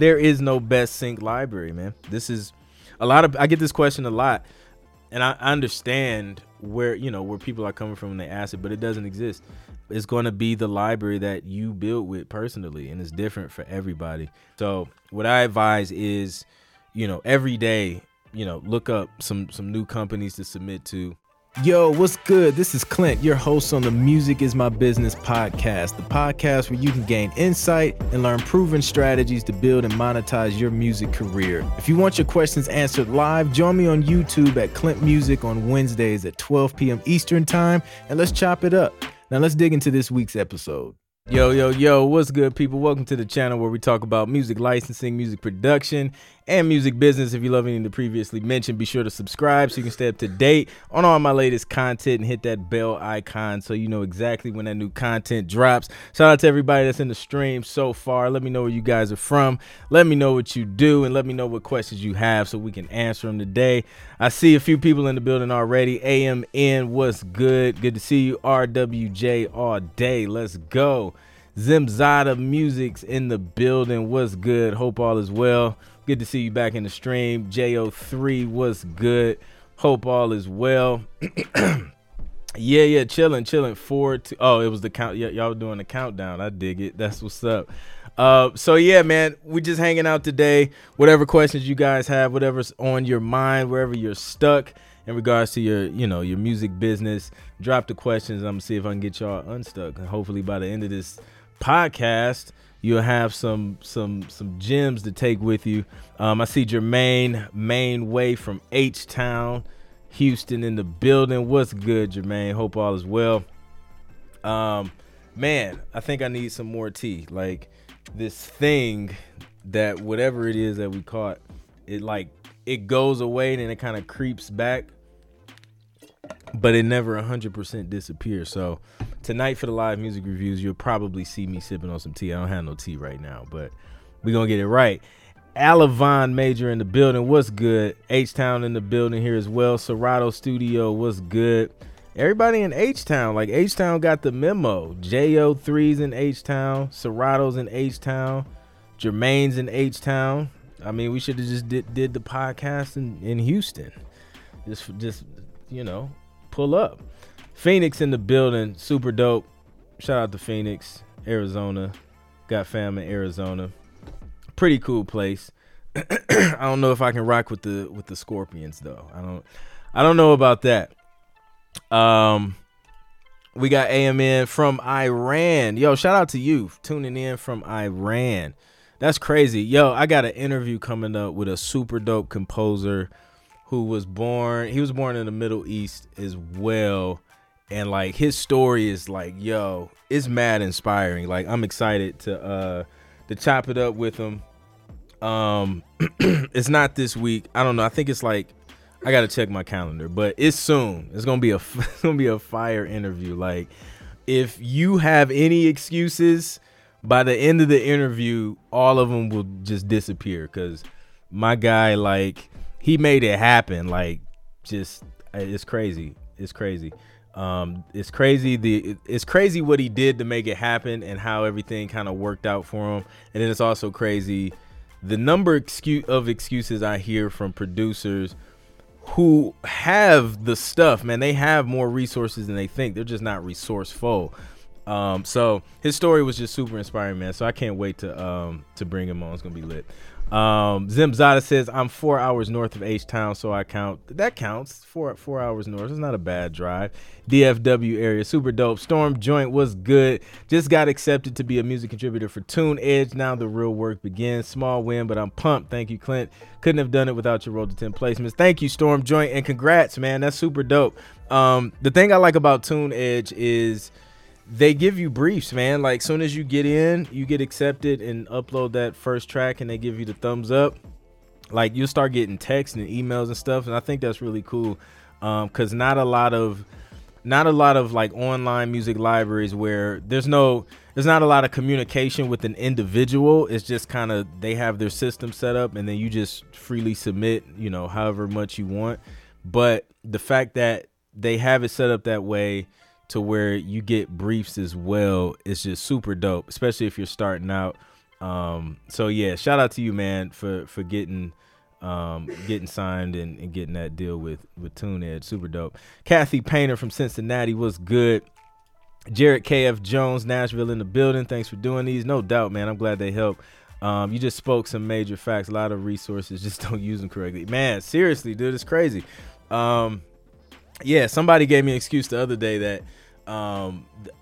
There is no best sync library, man. This is a lot of, I get this question a lot, and I understand where, you know, where people are coming from when they ask it, but it doesn't exist. It's going to be the library that you build with personally, and it's different for everybody. So what I advise is, you know, every day, you know, look up some new companies to submit to. Yo, what's good? This is Clint, your host on the Music Is My Business podcast, the podcast where you can gain insight and learn proven strategies to build and monetize your music career. If you want your questions answered live, join me on YouTube at Clint Music on Wednesdays at 12 p.m. Eastern time, and let's chop it up. Now let's dig into this week's episode. Yo, what's good, people? Welcome to the channel where we talk about music licensing, music production, and music business. If you love anything previously mentioned, be sure to subscribe so you can stay up to date on all my latest content and hit that bell icon so you know exactly when that new content drops. Shout out to everybody that's in the stream so far. Let me know where you guys are from. Let me know what you do, and let me know what questions you have so we can answer them today. I see a few people in the building already. AMN, what's good? Good to see you. RWJ all day. Let's go. Zimzada Music's in the building. What's good? Hope all is well. Good to see you back in the stream. JO3, what's good? Hope all is well. yeah, chilling. It was the count. Yeah, y'all were doing the countdown. I dig it. That's what's up. So yeah, man, we just hanging out today. Whatever questions you guys have, whatever's on your mind, wherever you're stuck in regards to your, you know, your music business, drop the questions. I'm gonna see if I can get y'all unstuck. And hopefully by the end of this podcast, you'll have some gems to take with you. I see Jermaine Mainway from H-Town, Houston in the building. What's good, Jermaine? Hope all is well. Man, I think I need some more tea. Like, this thing that whatever it is that we caught, it like, it goes away and then it kind of creeps back, but it never 100% disappears. So tonight for the live music reviews, you'll probably see me sipping on some tea. I don't have no tea right now, but we're going to get it right. Alavon Major in the building. What's good? H-Town in the building here as well. Serato Studio. What's good? Everybody in H-Town. Like, H-Town got the memo. JO3's in H-Town. Serato's in H-Town. Jermaine's in H-Town. I mean, we should have just did the podcast in Houston. Just, you know, pull up. Phoenix in the building, super dope. Shout out to Phoenix, Arizona. Got fam in Arizona. Pretty cool place. I don't know if I can rock with the Scorpions though. I don't know about that. We got AMN from Iran. Yo, shout out to you tuning in from Iran. That's crazy. Yo, I got an interview coming up with a super dope composer who was born, he was born in the Middle East as well. And like, his story is like, yo, it's mad inspiring. Like, I'm excited to chop it up with him. It's not this week. I don't know. I think it's like, I got to check my calendar, but it's soon. It's going to be a fire interview. Like, if you have any excuses by the end of the interview, all of them will just disappear. 'Cause my guy, like, he made it happen. Like, just, it's crazy. It's crazy. It's crazy. It's crazy what he did to make it happen and how everything kind of worked out for him. And then it's also crazy the number of excuses I hear from producers who have the stuff, man. They have more resources than they think. They're just not resourceful. So his story was just super inspiring, man. So I can't wait to bring him on. It's gonna be lit. Zimzada says, I'm 4 hours north of H-Town, so I count. That counts. Four hours north. It's not a bad drive. DFW area, super dope. Storm Joint was good. Just got accepted to be a music contributor for Tune Edge. Now the real work begins. Small win, but I'm pumped. Thank you, Clint. Couldn't have done it without your Road to 10 Placements. Thank you, Storm Joint, and congrats, man. That's super dope. The thing I like about Tune Edge is they give you briefs, man. Like, soon as you get in, you get accepted and upload that first track and they give you the thumbs up. Like, you'll start getting texts and emails and stuff. And I think that's really cool. 'Cause not a lot of like online music libraries where there's not a lot of communication with an individual. It's just kind of, they have their system set up and then you just freely submit, you know, however much you want. But the fact that they have it set up that way to where you get briefs as well, it's just super dope, especially if you're starting out. So yeah, shout out to you, man, for getting signed and getting that deal with Tune Edge. Super dope. Kathy Painter from Cincinnati, what's good? Jared KF Jones, Nashville in the building. Thanks for doing these. No doubt, man. I'm glad they help. You just spoke some major facts. A lot of resources, just don't use them correctly. Man, seriously, dude, it's crazy. Yeah, somebody gave me an excuse the other day that,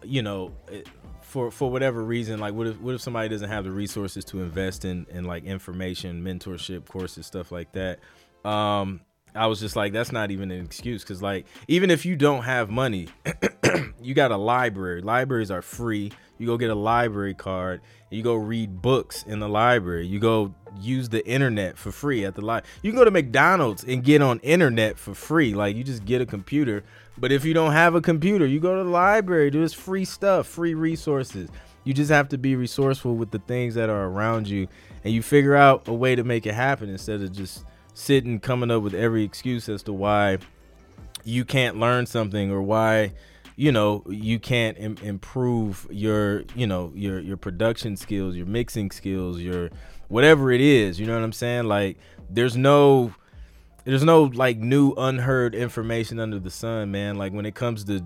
you know, for whatever reason, like what if somebody doesn't have the resources to invest in like information, mentorship, courses, stuff like that. I was just like, that's not even an excuse, because like even if you don't have money, you got a library. Libraries are free. You go get a library card. You go read books in the library. You go use the internet for free at the library. You can go to McDonald's and get on internet for free. Like, you just get a computer. But if you don't have a computer, you go to the library. There's free stuff, free resources. You just have to be resourceful with the things that are around you, and you figure out a way to make it happen instead of just sitting coming up with every excuse as to why you can't learn something, or why, you know, you can't improve your, you know, your production skills, your mixing skills, your whatever it is. You know what I'm saying? Like, there's no like new unheard information under the sun, man. Like, when it comes to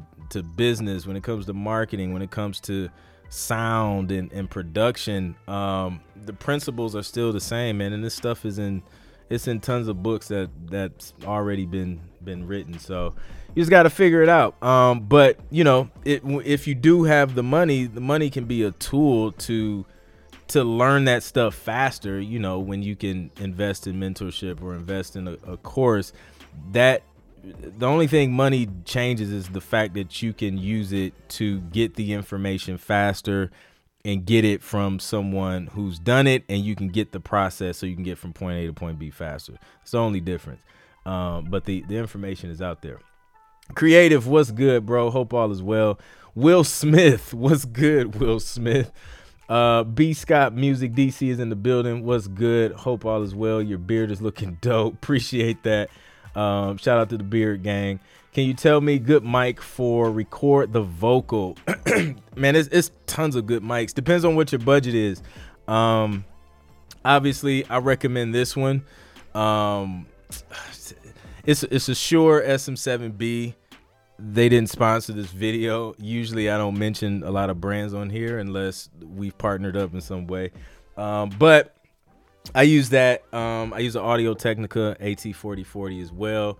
business, when it comes to marketing, when it comes to sound and production, the principles are still the same, man. And this stuff is in tons of books that's already been written. So you just got to figure it out. But you know, if you do have the money can be a tool to learn that stuff faster. You know, when you can invest in mentorship or invest in a course, that the only thing money changes is the fact that you can use it to get the information faster and get it from someone who's done it, and you can get the process, so you can get from point A to point B faster. It's the only difference. But the information is out there. Creative, what's good, bro? Hope all is well. Will Smith, what's good, Will Smith? B. Scott Music, DC is in the building. What's good? Hope all is well. Your beard is looking dope. Appreciate that. Shout out to the beard gang. Can you tell me good mic for record the vocal? Man, it's tons of good mics. Depends on what your budget is. Obviously, I recommend this one. It's a Shure sm7b. They didn't sponsor this video. Usually, I don't mention a lot of brands on here unless we've partnered up in some way. But I use that. I use the Audio Technica AT4040 as well.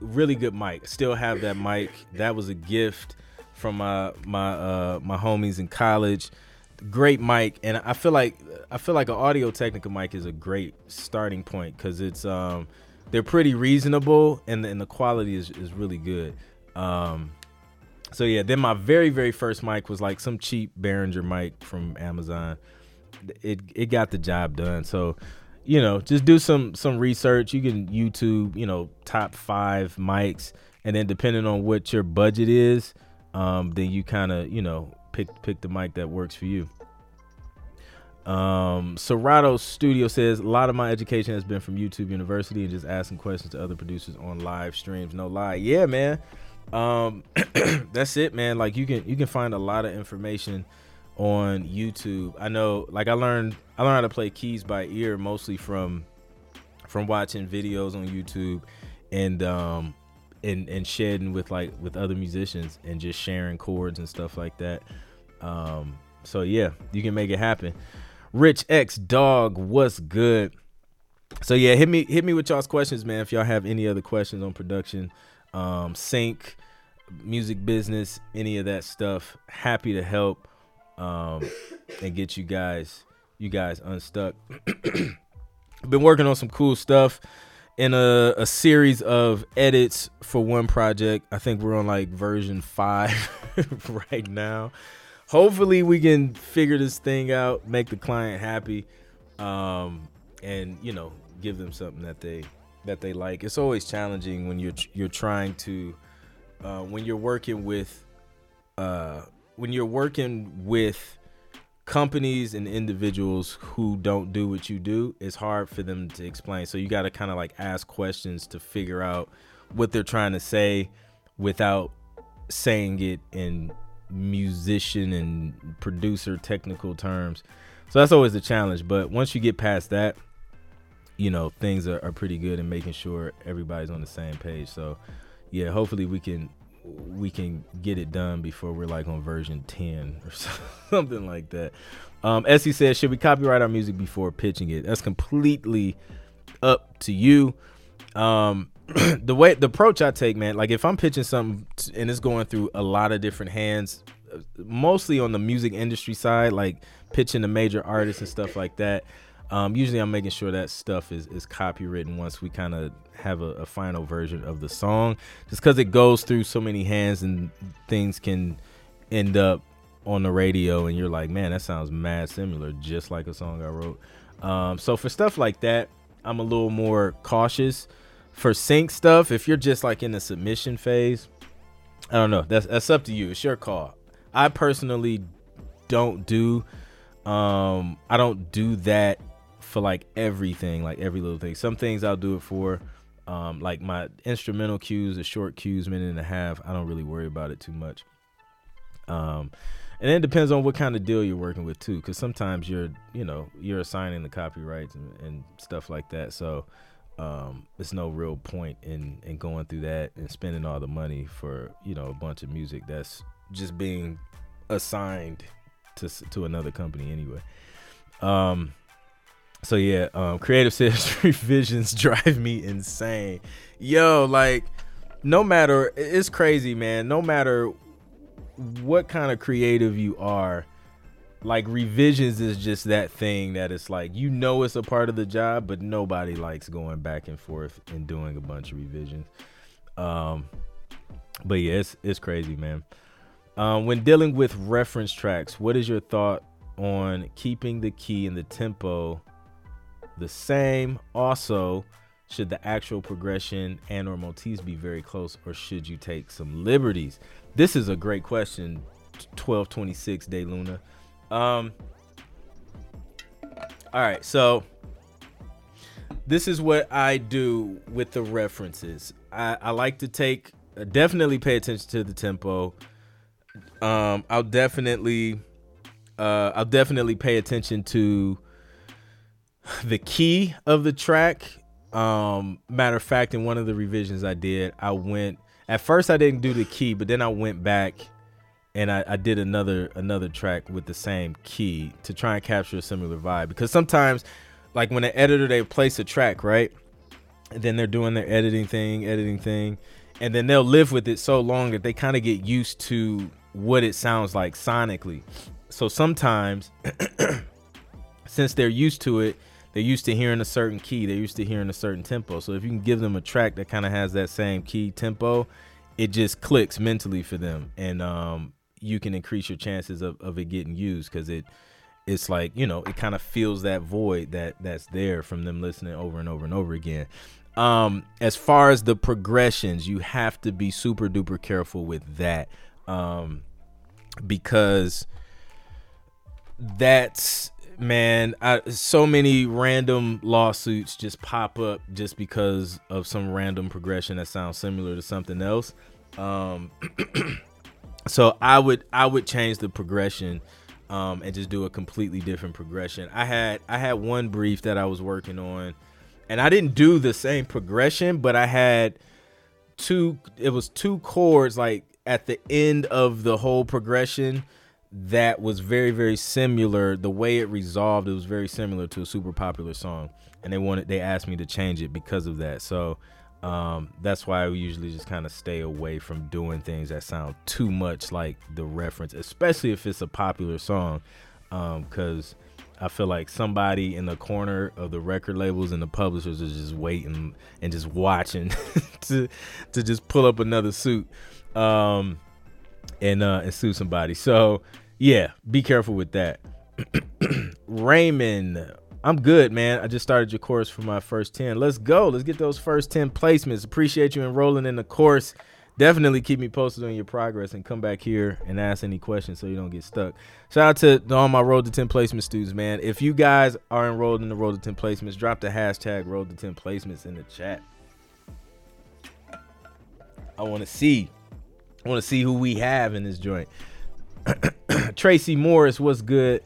Really good mic. Still have that mic. That was a gift from my homies in college. Great mic, and I feel like an Audio Technica mic is a great starting point, because it's they're pretty reasonable, and the quality is really good. So yeah, then my very very first mic was like some cheap Behringer mic from Amazon. It got the job done. So, you know, just do some research. You can YouTube, you know, top 5 mics, and then depending on what your budget is, then you kind of, you know, pick the mic that works for you. Serato Studio says, a lot of my education has been from YouTube University and just asking questions to other producers on live streams. No lie. Yeah, man. That's it, man. Like, you can find a lot of information on YouTube. I know, like, I learned how to play keys by ear mostly from watching videos on YouTube and shedding with other musicians and just sharing chords and stuff like that. So yeah, you can make it happen. Rich X Dog, what's good? So yeah, hit me with y'all's questions, man. If y'all have any other questions on production, sync, music business, any of that stuff, happy to help. And get you guys unstuck. Been working on some cool stuff in a series of edits for one project. I think we're on like version 5 right now. Hopefully we can figure this thing out, make the client happy, and you know, give them something that they like. It's always challenging when you're trying to when you're working with companies and individuals who don't do what you do. It's hard for them to explain. So you got to kind of like ask questions to figure out what they're trying to say without saying it in musician and producer technical terms. So that's always a challenge. But once you get past that, you know, things are pretty good and making sure everybody's on the same page. So yeah, hopefully we can get it done before we're like on version 10 or something like that. Essie says, should we copyright our music before pitching it? That's completely up to you. The approach I take, man, like if I'm pitching something and it's going through a lot of different hands, mostly on the music industry side, like pitching the major artists and stuff like that. Usually I'm making sure that stuff is copywritten once we kind of have a final version of the song, just because it goes through so many hands and things can end up on the radio and you're like, man, that sounds mad similar, just like a song I wrote. So for stuff like that, I'm a little more cautious. For sync stuff, if you're just like in the submission phase, I don't know, that's up to you, it's your call. I personally don't do that for like everything, like every little thing. Some things I'll do it for, like my instrumental cues, the short cues, minute and a half, I don't really worry about it too much. And it depends on what kind of deal you're working with too, because sometimes you're assigning the copyrights and stuff like that. So it's no real point in going through that and spending all the money for, you know, a bunch of music that's just being assigned to another company anyway. So yeah, Creative says revisions drive me insane. Yo, like, no matter, it's crazy, man, no matter what kind of creative you are, like revisions is just that thing that it's like, you know, it's a part of the job, but nobody likes going back and forth and doing a bunch of revisions. But yeah, it's crazy, man. When dealing with reference tracks, what is your thought on keeping the key and the tempo the same? Also, should the actual progression and or motifs be very close, or should you take some liberties? This is a great question, 1226 De Luna. All right, so this is what I do with the references. I like to definitely pay attention to the tempo. I'll definitely pay attention to the key of the track. Matter of fact, in one of the revisions I did, I didn't do the key, but then I went back and I did another track with the same key to try and capture a similar vibe. Because sometimes, like when an editor, they place a track, right? And then they're doing their editing thing. And then they'll live with it so long that they kind of get used to what it sounds like sonically. So sometimes, since they're used to it, they're used to hearing a certain key, they're used to hearing a certain tempo. So if you can give them a track that kind of has that same key tempo, it just clicks mentally for them. And you can increase your chances of it getting used, because it's like, you know, it kind of fills that void that's there from them listening over and over and over again. As far as the progressions, you have to be super duper careful with that, because that's, man, so many random lawsuits just pop up just because of some random progression that sounds similar to something else. So I would change the progression, and just do a completely different progression. I had one brief that I was working on, and I didn't do the same progression, but I had two chords like at the end of the whole progression that was very, very similar. The way it resolved, it was very similar to a super popular song, and they asked me to change it because of that. So that's why we usually just kind of stay away from doing things that sound too much like the reference, especially if it's a popular song, because I feel like somebody in the corner of the record labels and the publishers is just waiting and just watching to just pull up another suit, and sue somebody. So yeah, be careful with that. Raymond, I'm good, man. I just started your course for my first 10. Let's go. Let's get those first 10 placements. Appreciate you enrolling in the course. Definitely keep me posted on your progress, and come back here and ask any questions so you don't get stuck. Shout out to all my Road to 10 Placements students, man. If you guys are enrolled in the Road to 10 Placements, drop the hashtag Road to 10 Placements in the chat. I want to see who we have in this joint. Tracy Morris, what's good?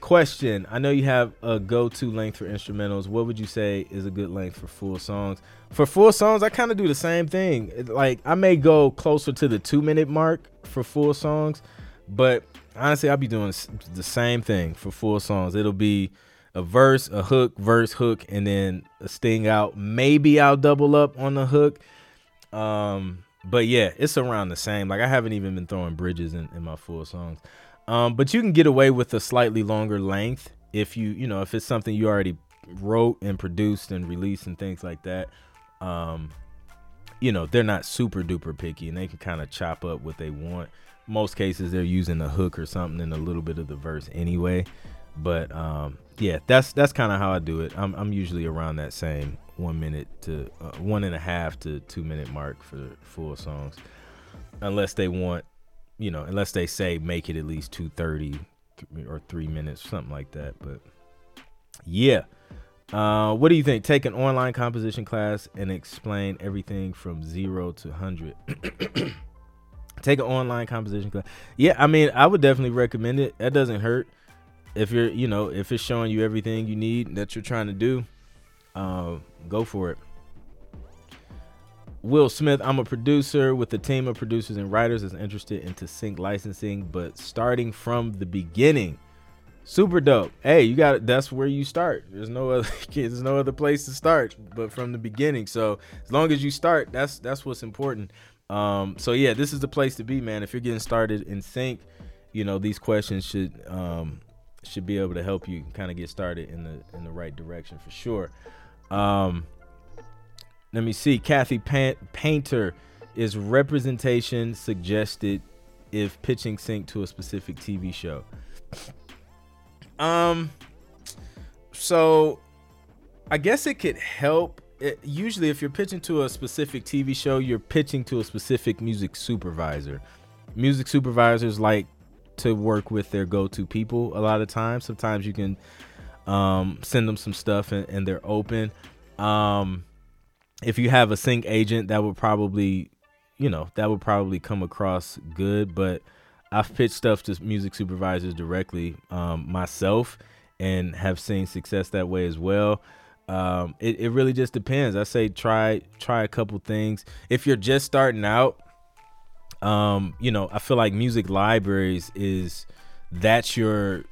Question. I know you have a go-to length for instrumentals. What would you say is a good length for full songs? For full songs, I kind of do the same thing. Like, I may go closer to the 2-minute mark for full songs, but honestly, I'll be doing the same thing for full songs. It'll be a verse, a hook, verse, hook, and then a sting out. Maybe I'll double up on the hook. But yeah, it's around the same. Like, I haven't even been throwing bridges in my full songs. But you can get away with a slightly longer length if if it's something you already wrote and produced and released and things like that. They're not super duper picky and they can kind of chop up what they want. Most cases they're using a hook or something and a little bit of the verse anyway. But yeah, that's kind of how I do it. I'm usually around that same 1 minute to 1.5 to 2 minute mark for full songs, unless they want, unless they say make it at least 2:30 or 3 minutes, something like that. But yeah, what do you think? Take an online composition class and explain everything from 0 to 100. Take an online composition class. Yeah, I mean, I would definitely recommend it. That doesn't hurt if you're, if it's showing you everything you need that you're trying to do. Go for it. Will Smith, I'm a producer with a team of producers and writers that's interested into sync licensing, but starting from the beginning. Super dope. Hey, you got it. That's where you start. There's no other place to start but from the beginning. So as long as you start, that's what's important. So yeah, this is the place to be, man. If you're getting started in sync, these questions should be able to help you kind of get started in the right direction for sure. Let me see. Kathy Painter, is representation suggested if pitching sync to a specific TV show? So I guess it could help. Usually if you're pitching to a specific TV show, you're pitching to a specific music supervisor. Music supervisors like to work with their go-to people a lot of times. Sometimes you can send them some stuff and they're open. If you have a sync agent, that would probably come across good, but I've pitched stuff to music supervisors directly myself and have seen success that way as well. It really just depends. I say try a couple things. If you're just starting out, I feel like music libraries that's your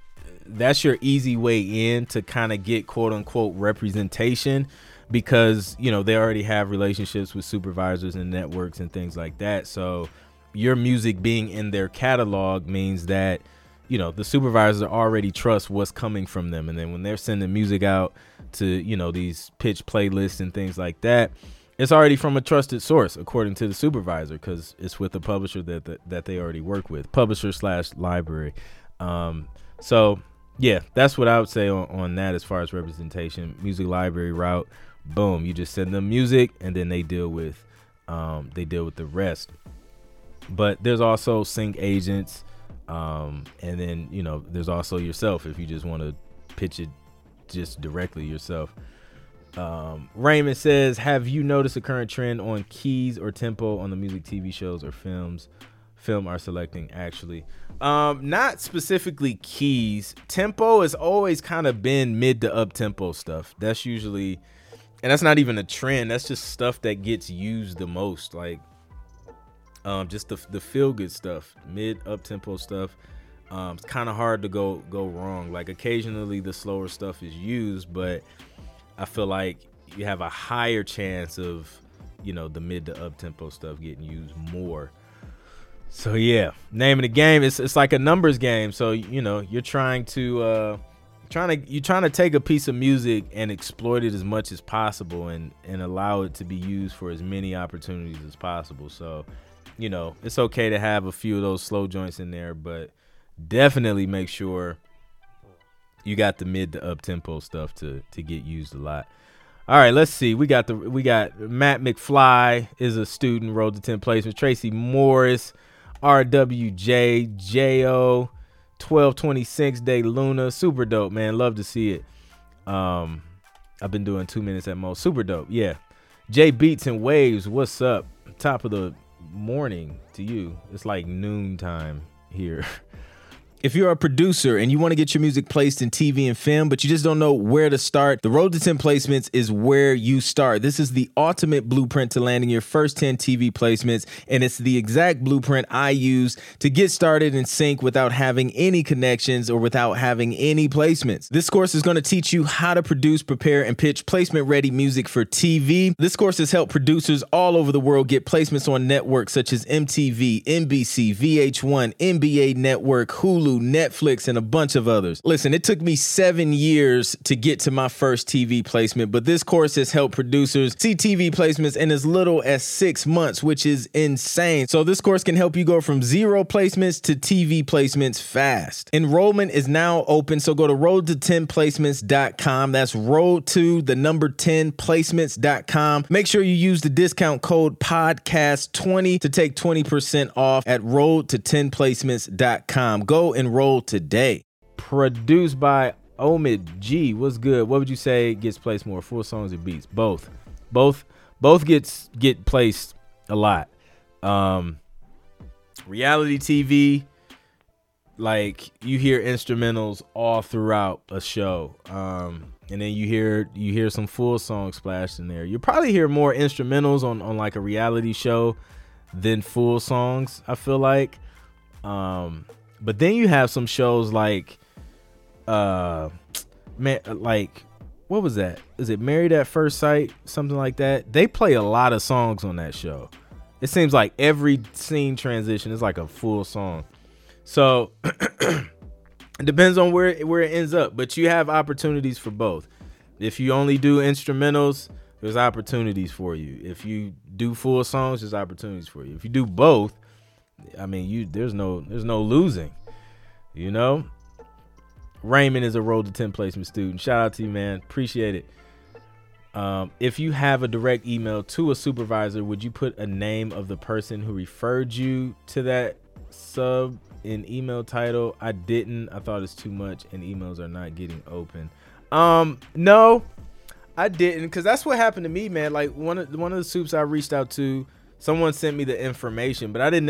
easy way in to kind of get quote unquote representation, because they already have relationships with supervisors and networks and things like that. So your music being in their catalog means that the supervisors already trust what's coming from them, and then when they're sending music out to these pitch playlists and things like that, it's already from a trusted source according to the supervisor, because it's with the publisher that they already work with, publisher/library. So yeah, that's what I would say on that as far as representation. Music library route, boom, you just send them music and then they deal with the rest. But there's also sync agents, and then there's also yourself if you just want to pitch it just directly yourself. Raymond says, have you noticed a current trend on keys or tempo on the music TV shows or films are selecting? Actually, not specifically keys. Tempo has always kind of been mid to up tempo stuff. That's usually, and that's not even a trend, that's just stuff that gets used the most, like just the feel good stuff, mid up tempo stuff. It's kind of hard to go wrong. Like, occasionally the slower stuff is used, but I feel like you have a higher chance of, the mid to up tempo stuff getting used more. So yeah, name of the game, it's like a numbers game. So you're trying to take a piece of music and exploit it as much as possible, and allow it to be used for as many opportunities as possible. So it's okay to have a few of those slow joints in there, but definitely make sure you got the mid to up tempo stuff to get used a lot. All right, let's see. We got Matt McFly is a student, Road to 10 Placements. Tracy Morris, RWJ, JO, 1226 Day Luna. Super dope, man. Love to see it. I've been doing 2 minutes at most. Super dope. Yeah. J Beats and Waves, what's up? Top of the morning to you. It's like noontime here. If you're a producer and you want to get your music placed in TV and film, but you just don't know where to start, the Road to 10 Placements is where you start. This is the ultimate blueprint to landing your first 10 TV placements, and it's the exact blueprint I use to get started in sync without having any connections or without having any placements. This course is going to teach you how to produce, prepare, and pitch placement-ready music for TV. This course has helped producers all over the world get placements on networks such as MTV, NBC, VH1, NBA Network, Hulu, Netflix, and a bunch of others. Listen, it took me 7 years to get to my first TV placement, but this course has helped producers see TV placements in as little as 6 months, which is insane. So this course can help you go from zero placements to TV placements fast. Enrollment is now open, so go to roadto10placements.com. That's road to the number 10 placements.com. Make sure you use the discount code podcast20 to take 20% off at roadto10placements.com. Go enroll today. Produced by Omid G. What's good? What would you say gets placed more, full songs or beats? Both. Both get placed a lot. Reality TV, like you hear instrumentals all throughout a show. And then you hear some full songs splashed in there. You'll probably hear more instrumentals on like a reality show than full songs, I feel like. But then you have some shows like, like, what was that? Is it Married at First Sight? Something like that. They play a lot of songs on that show. It seems like every scene transition is like a full song. So it depends on where it ends up. But you have opportunities for both. If you only do instrumentals, there's opportunities for you. If you do full songs, there's opportunities for you. If you do both, I mean, there's no losing, you know. Raymond is a Road to 10 Placement student. Shout out to you, man. Appreciate it. If you have a direct email to a supervisor, would you put a name of the person who referred you to that sub in email title? I didn't. I thought it's too much, and emails are not getting open. No, I didn't, because that's what happened to me, man. Like one of the soups I reached out to, someone sent me the information, but I didn't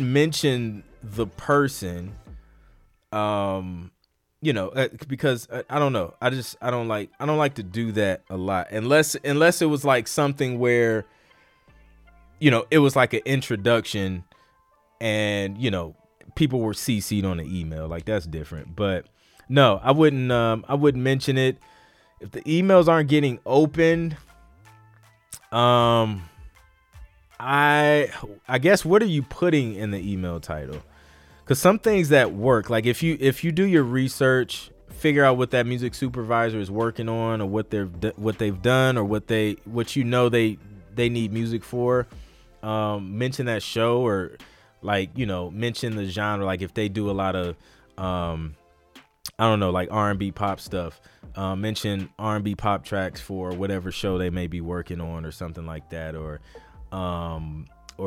mention the person, you know, because I don't know. I don't like to do that a lot unless it was like something where, you know, it was like an introduction and, you know, people were CC'd on the email, like that's different. But no, I wouldn't mention it. If the emails aren't getting opened, I guess, what are you putting in the email title? Because some things that work, like if you do your research, figure out what that music supervisor is working on, or what they've done, or what they need music for. Mention that show, or like, you know, mention the genre. Like if they do a lot of I don't know, like R&B pop stuff, mention R&B pop tracks for whatever show they may be working on or something like that. Or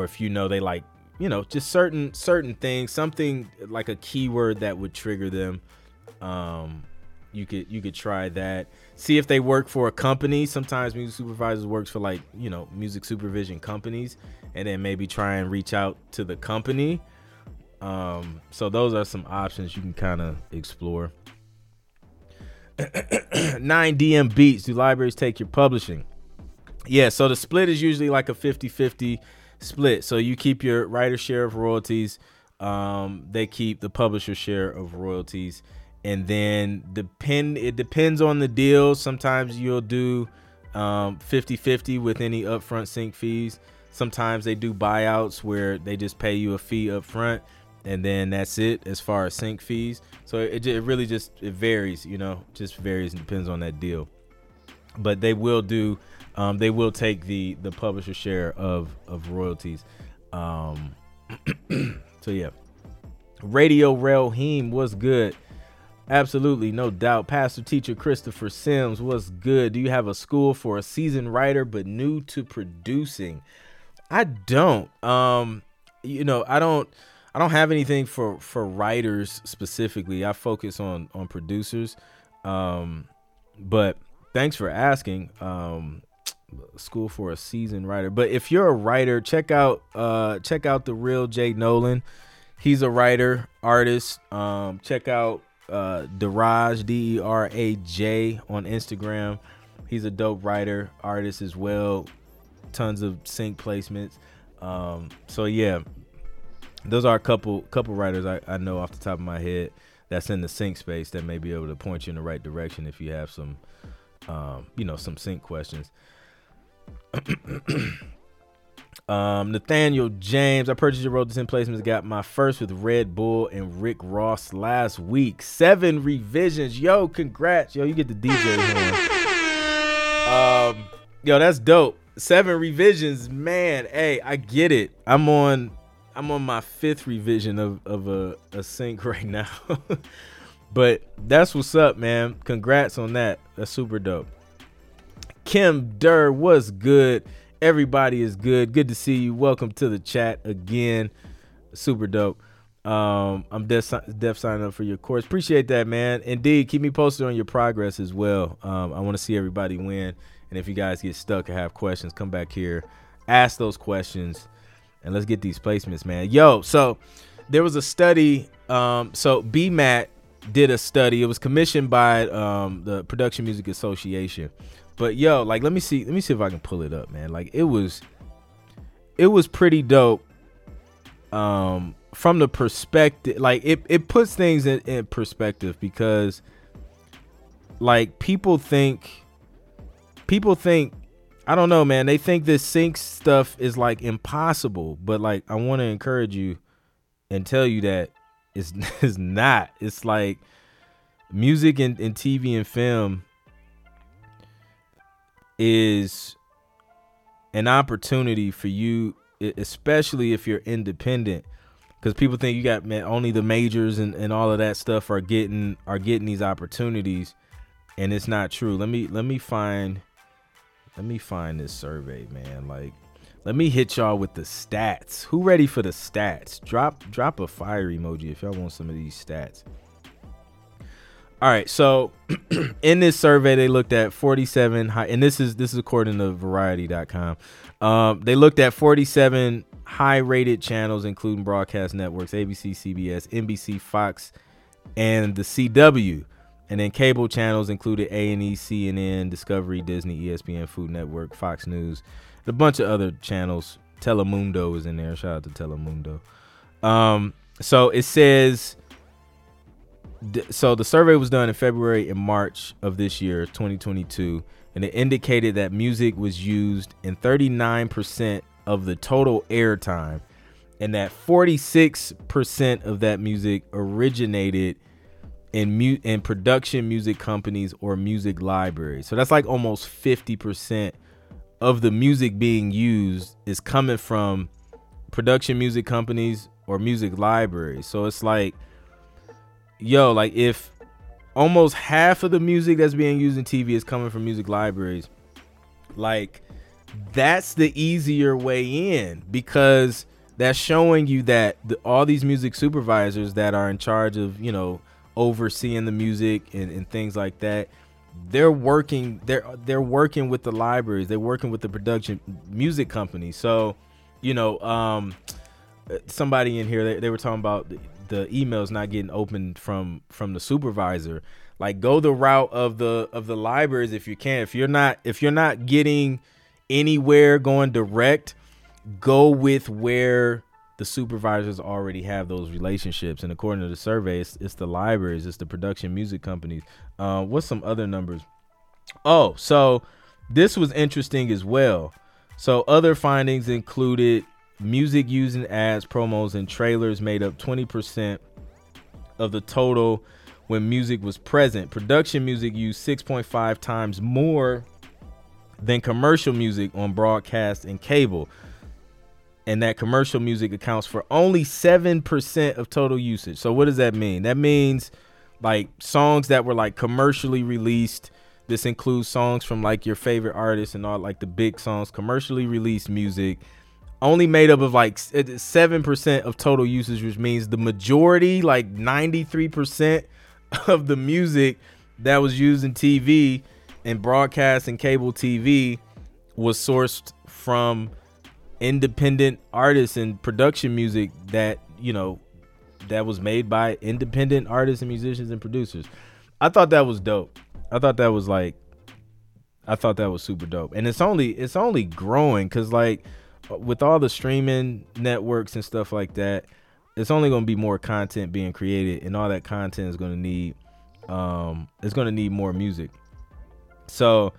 if, you know, they like, you know, just certain things, something like a keyword that would trigger them. You could try that. See if they work for a company. Sometimes music supervisors works for, like, you know, music supervision companies, and then maybe try and reach out to the company. So those are some options you can kind of explore. 9DM Beats. Do libraries take your publishing? Yeah. So the split is usually like a 50-50 split. So you keep your writer share of royalties. They keep the publisher share of royalties, and then it depends on the deal. Sometimes you'll do, 50-50 with any upfront sync fees. Sometimes they do buyouts where they just pay you a fee up front, and then that's it as far as sync fees. So it really just, it varies, you know, just varies and depends on that deal. But they will do, they will take the publisher share of royalties. So yeah. Radio Relheim, what's good? Absolutely, no doubt. Pastor Teacher Christopher Sims, what's good? Do you have a school for a seasoned writer but new to producing? I don't, you know, I don't have anything for writers specifically. I focus on producers. But thanks for asking. school for a seasoned writer. But if you're a writer, check out the real Jay Nolan. He's a writer, artist. Check out Deraj, D-E-R-A-J on Instagram. He's a dope writer, artist as well. Tons of sync placements. So yeah, those are a couple writers I know off the top of my head that's in the sync space that may be able to point you in the right direction if you have some, some sync questions. Nathaniel James, I purchased your Road to 10 Placements. Got my first with Red Bull and Rick Ross last week. 7 revisions. Yo, congrats. Yo, you get the DJ horn. Yo, that's dope. 7 revisions, man. Hey, I get it. I'm on my 5th revision of a sync right now. But that's what's up, man. Congrats on that. That's super dope. Kim Durr, what's good? Everybody is good. Good to see you. Welcome to the chat again. Super dope. I'm def signing up for your course. Appreciate that, man. Indeed, keep me posted on your progress as well. I want to see everybody win. And if you guys get stuck or have questions, come back here, ask those questions, and let's get these placements, man. Yo, so there was a study. So BMAT did a study. It was commissioned by the Production Music Association. But yo, like, let me see if I can pull it up, man. Like, it was pretty dope. From the perspective, like it puts things in perspective, because like people think, I don't know, man, they think this sync stuff is like impossible, but like I want to encourage you and tell you that it's not. It's like music and TV and film is an opportunity for you, especially if you're independent, because people think you got, man, only the majors and all of that stuff are getting these opportunities, and it's not true. Let me find this survey, man. Like, let me hit y'all with the stats. Who ready for the stats? Drop a fire emoji if y'all want some of these stats. All right, so in this survey, they looked at 47 high, and this is according to Variety.com. They looked at 47 high-rated channels, including broadcast networks, ABC, CBS, NBC, Fox, and the CW. And then cable channels included A&E, CNN, Discovery, Disney, ESPN, Food Network, Fox News, and a bunch of other channels. Telemundo is in there. Shout out to Telemundo. So it says... So the survey was done in February and March of this year, 2022, and it indicated that music was used in 39% of the total airtime, and that 46% of that music originated in production music companies or music libraries. So that's like almost 50% of the music being used is coming from production music companies or music libraries. So it's like, yo, like if almost half of the music that's being used in TV is coming from music libraries, like that's the easier way in, because that's showing you that all these music supervisors that are in charge of, overseeing the music and things like that, they're working with the libraries, they're working with the production music company. So, somebody in here, they were talking about the emails not getting opened from the supervisor. Like, go the route of the libraries if you can. If you're not getting anywhere going direct, go with where the supervisors already have those relationships. And according to the survey, it's the libraries, it's the production music companies. What's some other numbers? Oh, so this was interesting as well. So other findings included music used in ads, promos, and trailers made up 20% of the total when music was present. Production music used 6.5 times more than commercial music on broadcast and cable. And that commercial music accounts for only 7% of total usage. So what does that mean? That means like songs that were like commercially released. This includes songs from like your favorite artists and all, like the big songs, commercially released music, only made up of like 7% of total usage, which means the majority, like 93% of the music that was used in TV and broadcast and cable TV was sourced from independent artists and production music that, you know, that was made by independent artists and musicians and producers. I thought that was dope. I thought that was like, I thought that was super dope. And it's only growing, because like with all the streaming networks and stuff like that, it's only going to be more content being created, and all that content is going to need, it's going to need more music. So,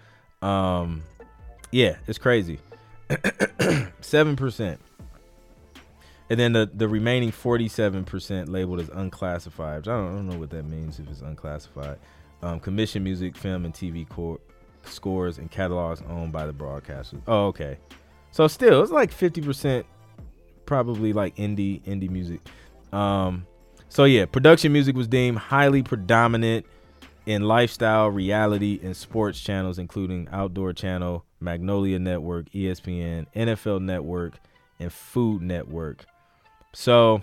yeah, it's crazy. 7%. And then the remaining 47% labeled as unclassified. I don't know what that means if it's unclassified. Commissioned music, film, and TV scores and catalogs owned by the broadcasters. Oh, okay. So still, it's like 50% probably like indie music. So yeah, production music was deemed highly predominant in lifestyle, reality, and sports channels, including Outdoor Channel, Magnolia Network, ESPN, NFL Network, and Food Network. So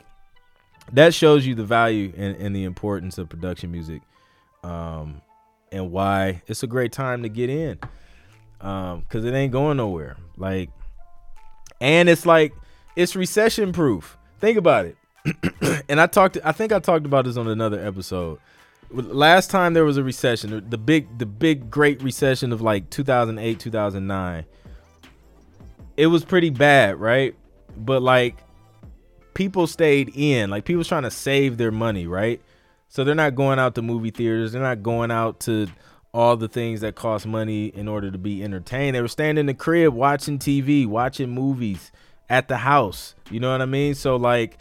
that shows you the value and the importance of production music, and why it's a great time to get in, because it ain't going nowhere. Like, and it's like, it's recession proof. Think about it. And I think I talked about this on another episode. Last time there was a recession, the big great recession of like 2008, 2009. It was pretty bad, right? But like, people stayed in. Like, people trying to save their money, right? So they're not going out to movie theaters. They're not going out to all the things that cost money in order to be entertained. They were staying in the crib, watching TV, watching movies at the house. You know what I mean? So like,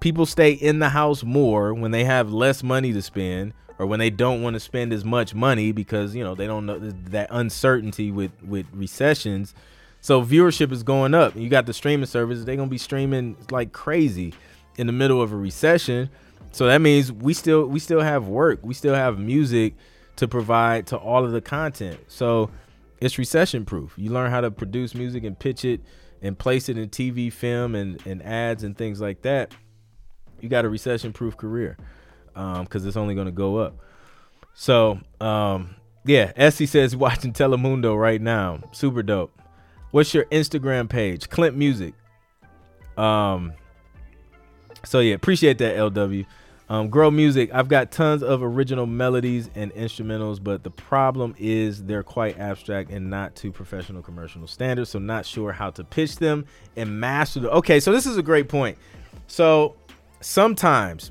people stay in the house more when they have less money to spend, or when they don't want to spend as much money, because, you know, they don't know that uncertainty with recessions. So viewership is going up. You got the streaming services. They're going to be streaming like crazy in the middle of a recession. So that means we still have work. We still have music to provide to all of the content. So it's recession proof. You learn how to produce music and pitch it and place it in TV, film, and ads and things like that. You got a recession proof career, because it's only going to go up. So, yeah, Essie says watching Telemundo right now. Super dope. What's your Instagram page? Clint Music. So yeah, appreciate that, LW. Grow Music. I've got tons of original melodies and instrumentals, but the problem is they're quite abstract and not to professional commercial standards. So not sure how to pitch them and master them. Okay, so this is a great point. So sometimes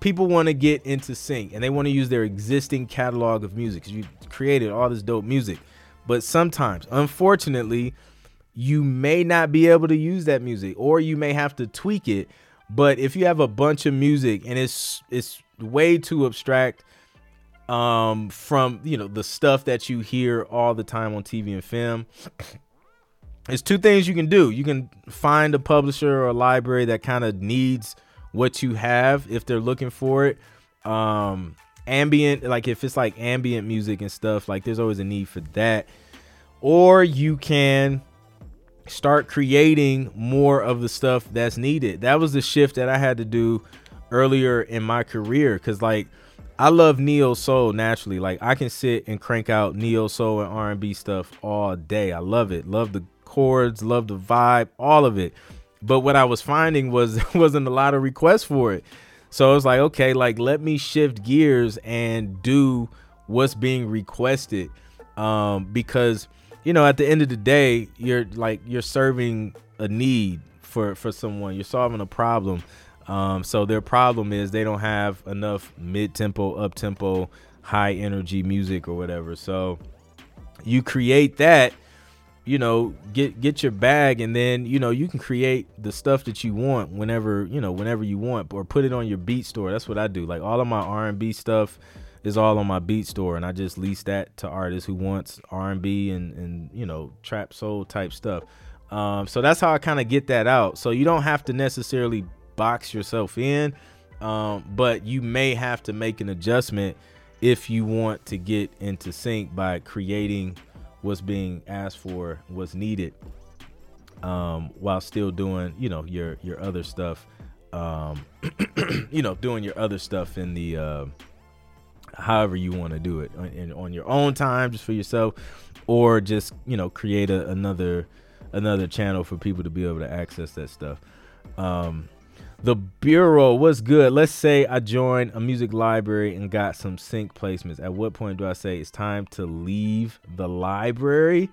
people want to get into sync, and they want to use their existing catalog of music, because you created all this dope music. But sometimes, unfortunately, you may not be able to use that music, or you may have to tweak it. But if you have a bunch of music and it's way too abstract from, you know, the stuff that you hear all the time on TV and film, there's two things you can do. You can find a publisher or a library that kind of needs what you have if they're looking for it. Ambient, like if it's like ambient music and stuff, like there's always a need for that. Or you can start creating more of the stuff that's needed. That was the shift that I had to do earlier in my career, because like I love neo soul naturally. Like I can sit and crank out neo soul and R&B stuff all day. I love it. Love the chords, love the vibe, all of it. But what I was finding was there wasn't a lot of requests for it. So it's like, okay, like let me shift gears and do what's being requested, because, you know, at the end of the day, you're serving a need for someone. You're solving a problem. So their problem is they don't have enough mid-tempo, up-tempo, high-energy music or whatever. So you create that, you know, get your bag, and then, you know, you can create the stuff that you want whenever you want, or put it on your beat store. That's what I do. Like all of my R&B stuff is all on my beat store, and I just lease that to artists who wants R&B and you know, trap soul type stuff. So that's how I kind of get that out. So you don't have to necessarily box yourself in, but you may have to make an adjustment if you want to get into sync by creating what's being asked for, what's needed, while still doing, you know, your other stuff, you know, doing your other stuff however you want to do it, on your own time, just for yourself, or just, you know, create another channel for people to be able to access that stuff. The Bureau, what's good? Let's say I joined a music library and got some sync placements. At what point do I say it's time to leave the library?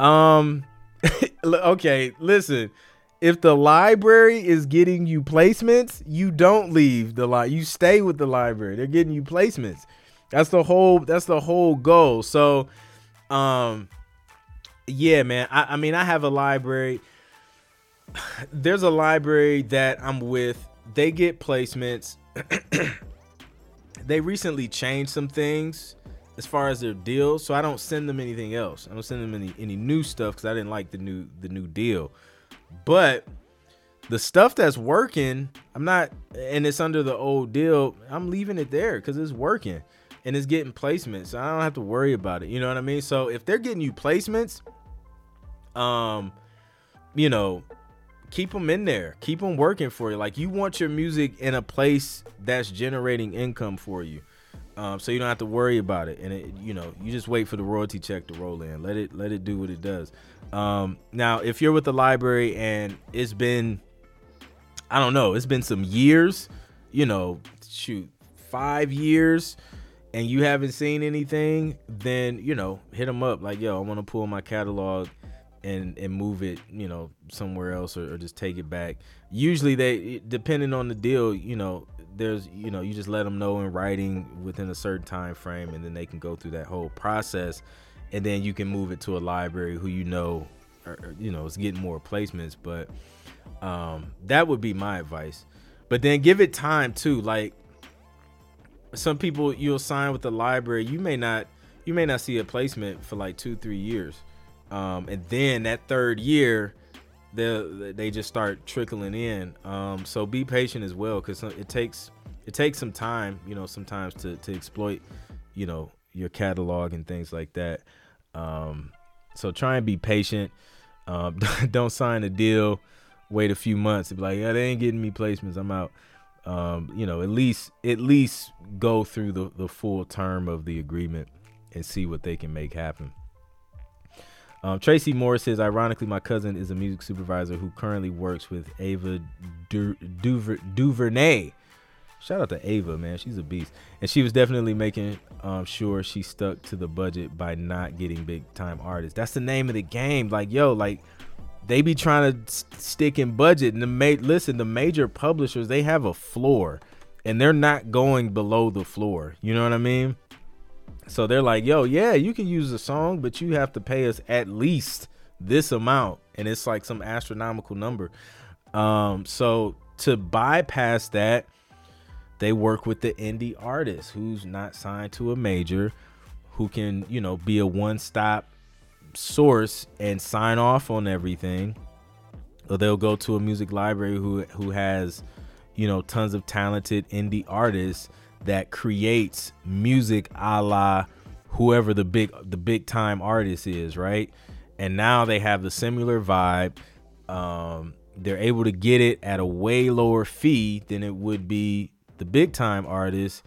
Okay, listen. If the library is getting you placements, you don't leave the library. You stay with the library. They're getting you placements. That's the whole goal. So, yeah, man. I mean, I have a library. There's a library that I'm with. They get placements. They recently changed some things as far as their deal, so I don't send them anything else. I don't send them any new stuff because I didn't like the new deal. But the stuff that's working, I'm not, and it's under the old deal, I'm leaving it there because it's working and it's getting placements. So I don't have to worry about it. You know what I mean? So if they're getting you placements, you know, keep them in there. Keep them working for you. Like, you want your music in a place that's generating income for you. So you don't have to worry about it. And, you know, you just wait for the royalty check to roll in. Let it do what it does. Now, if you're with the library and it's been, I don't know, it's been some years, you know, shoot, 5 years, and you haven't seen anything, then, you know, hit them up. Like, yo, I want to pull my catalog and move it, you know, somewhere else, or just take it back. Usually they, depending on the deal, you know, there's, you know, you just let them know in writing within a certain time frame, and then they can go through that whole process, and then you can move it to a library who, you know, or, you know, is getting more placements. But that would be my advice. But then give it time too. Like, some people, you'll sign with the library, you may not see a placement for like 2-3 years, and then that third year they just start trickling in. So be patient as well, because it takes some time, you know, sometimes to exploit, you know, your catalog and things like that. So try and be patient. Don't sign a deal, wait a few months and be like, yeah, they ain't getting me placements, I'm out. You know, at least go through the full term of the agreement and see what they can make happen. Tracy Morris says, ironically, my cousin is a music supervisor who currently works with Ava DuVernay. Shout out to Ava, man. She's a beast. And she was definitely making sure she stuck to the budget by not getting big time artists. That's the name of the game. Like, yo, like, they be trying to stick in budget. And listen, the major publishers, they have a floor, and they're not going below the floor. You know what I mean? So they're like, yo, yeah, you can use the song, but you have to pay us at least this amount. And it's like some astronomical number. So to bypass that, they work with the indie artist who's not signed to a major, who can, you know, be a one-stop source and sign off on everything. Or they'll go to a music library who has, you know, tons of talented indie artists that creates music a la whoever the big time artist is, right? And now they have the similar vibe. They're able to get it at a way lower fee than it would be the big time artist,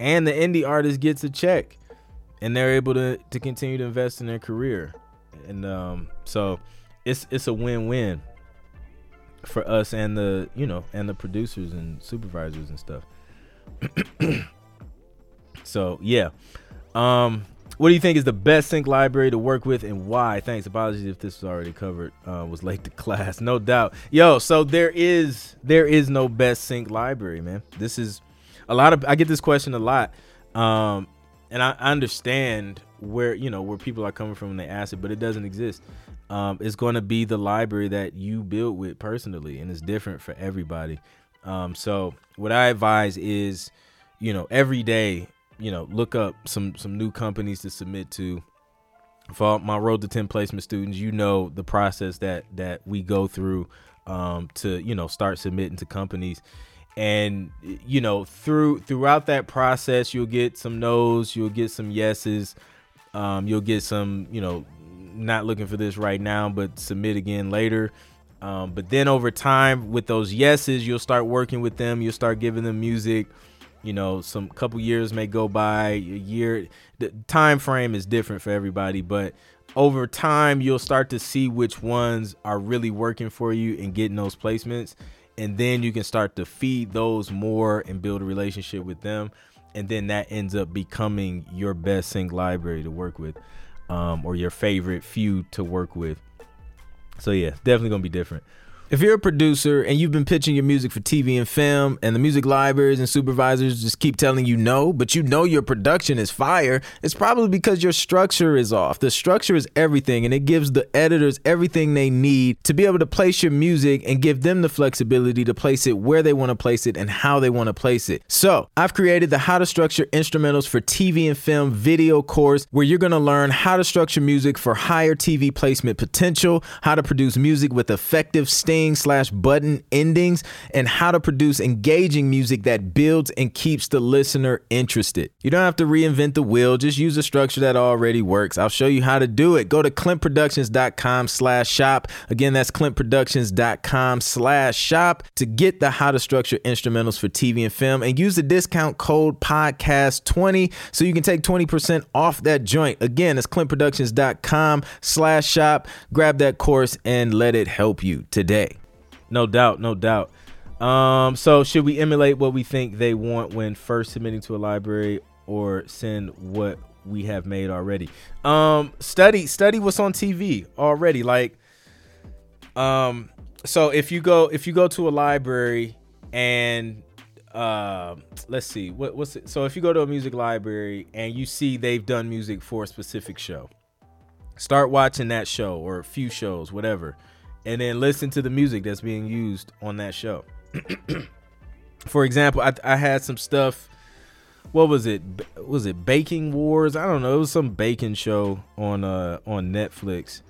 and the indie artist gets a check, and they're able to continue to invest in their career. And so it's a win-win for us and the, you know, and the producers and supervisors and stuff. So yeah, what do you think is the best sync library to work with, and why? Thanks, apologies if this was already covered, was late to class, no doubt. Yo, so there is no best sync library, man. This is a lot of, I get this question a lot, and I understand where, you know, where people are coming from when they ask it, but it doesn't exist. It's going to be the library that you build with personally, and it's different for everybody. So what I advise is, you know, every day, you know, look up some new companies to submit to. For my Road to 10 Placement students, you know the process that we go through, to, you know, start submitting to companies. And, you know, throughout that process, you'll get some no's, you'll get some yeses, you'll get some, you know, not looking for this right now, but submit again later. But then over time, with those yeses, you'll start working with them. You'll start giving them music. You know, some couple years may go by, a year. The time frame is different for everybody, but over time you'll start to see which ones are really working for you and getting those placements. And then you can start to feed those more and build a relationship with them. And then that ends up becoming your best sync library to work with, or your favorite few to work with. So yeah, it's definitely gonna be different. If you're a producer and you've been pitching your music for TV and film, and the music libraries and supervisors just keep telling you no, but you know your production is fire, it's probably because your structure is off. The structure is everything, and it gives the editors everything they need to be able to place your music and give them the flexibility to place it where they want to place it and how they want to place it. So I've created the How to Structure Instrumentals for TV and Film video course, where you're going to learn how to structure music for higher TV placement potential, how to produce music with effective sting/button endings, and how to produce engaging music that builds and keeps the listener interested. You don't have to reinvent the wheel. Just use a structure that already works. I'll show you how to do it. Go to ClintProductions.com/shop. Again, that's ClintProductions.com/shop to get the How to Structure Instrumentals for TV and Film, and use the discount code podcast20 so you can take 20% off that joint. Again, it's ClintProductions.com/shop. Grab that course and let it help you today. No doubt, no doubt. So should we emulate what we think they want when first submitting to a library, or send what we have made already? Study what's on TV already. Like, so if you go to a library and let's see, what's it? So if you go to a music library and you see they've done music for a specific show, start watching that show or a few shows, whatever. And then listen to the music that's being used on that show. For example, I had some stuff. What was it? Was it Baking Wars? I don't know. It was some baking show on Netflix.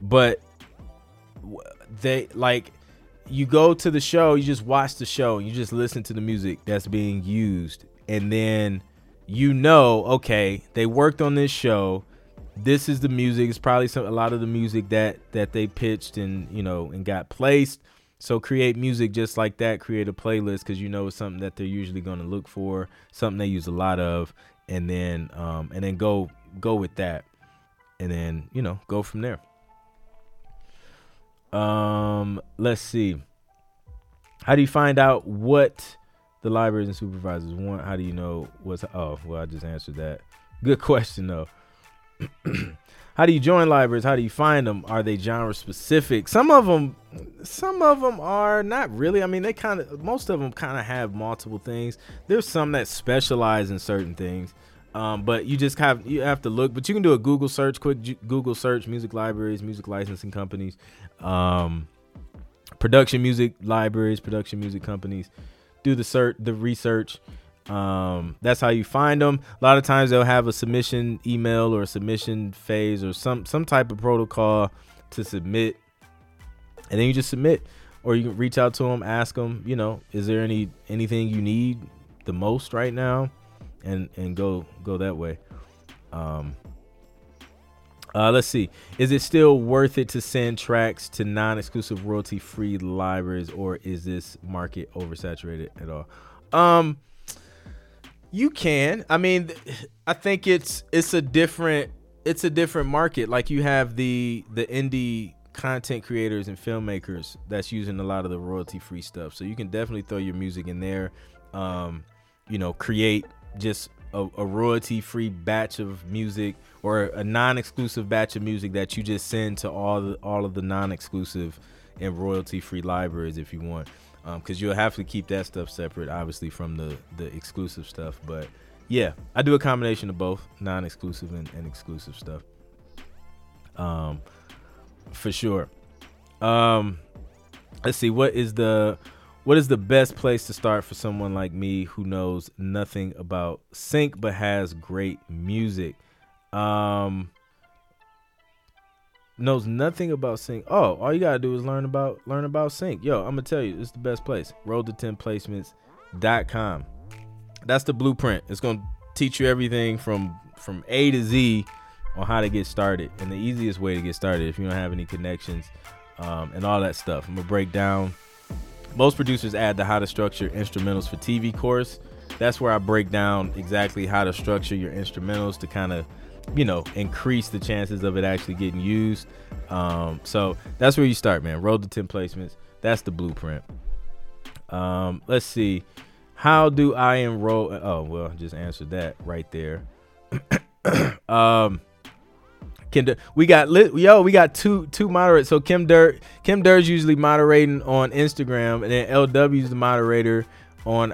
But they, like, you go to the show, you just watch the show, you just listen to the music that's being used, and then you know, okay, they worked on this show. This is the music. It's probably a lot of the music that they pitched and, you know, and got placed. So create music just like that. Create a playlist, because you know it's something that they're usually going to look for, something they use a lot of, and then go with that, and then, you know, go from there. Let's see. How do you find out what the libraries and supervisors want? How do you know what's? Oh, well, I just answered that. Good question though. How do you join libraries? How do you find them? Are they genre specific? Some of them are not really. I mean, most of them kind of have multiple things. There's some that specialize in certain things, but you have to look. But you can do a Google search, music libraries, music licensing companies, production music libraries, production music companies. Do the research. That's how you find them. A lot of times they'll have a submission email or a submission phase or some type of protocol to submit, and then you just submit, or you can reach out to them, ask them, you know, is there anything you need the most right now, and go that way. Let's see. Is it still worth it to send tracks to non-exclusive royalty-free libraries, or is this market oversaturated at all? You can. I mean, I think it's a different market. Like, you have the indie content creators and filmmakers that's using a lot of the royalty-free stuff. So you can definitely throw your music in there. You know, create just a royalty-free batch of music, or a non-exclusive batch of music that you just send to all of the non-exclusive and royalty-free libraries if you want. Because you'll have to keep that stuff separate, obviously, from the exclusive stuff. But yeah, I do a combination of both non-exclusive and exclusive stuff, for sure. Let's see, what is the best place to start for someone like me who knows nothing about sync but has great music? Knows nothing about sync. Oh, all you gotta do is learn about sync. Yo, I'm gonna tell you, it's the best place. Road to 10placements.com. That's the blueprint. It's gonna teach you everything from A to Z on how to get started, and the easiest way to get started if you don't have any connections, and all that stuff. I'm gonna break down most producers add the how to structure instrumentals for TV course. That's where I break down exactly how to structure your instrumentals to kind of, you know, increase the chances of it actually getting used. So that's where you start, man. Road to 10 placements. That's the blueprint. Let's see. How do I enroll? Oh, well, just answered that right there. We got two moderates. So Kim Durr's usually moderating on Instagram, and then LW's the moderator on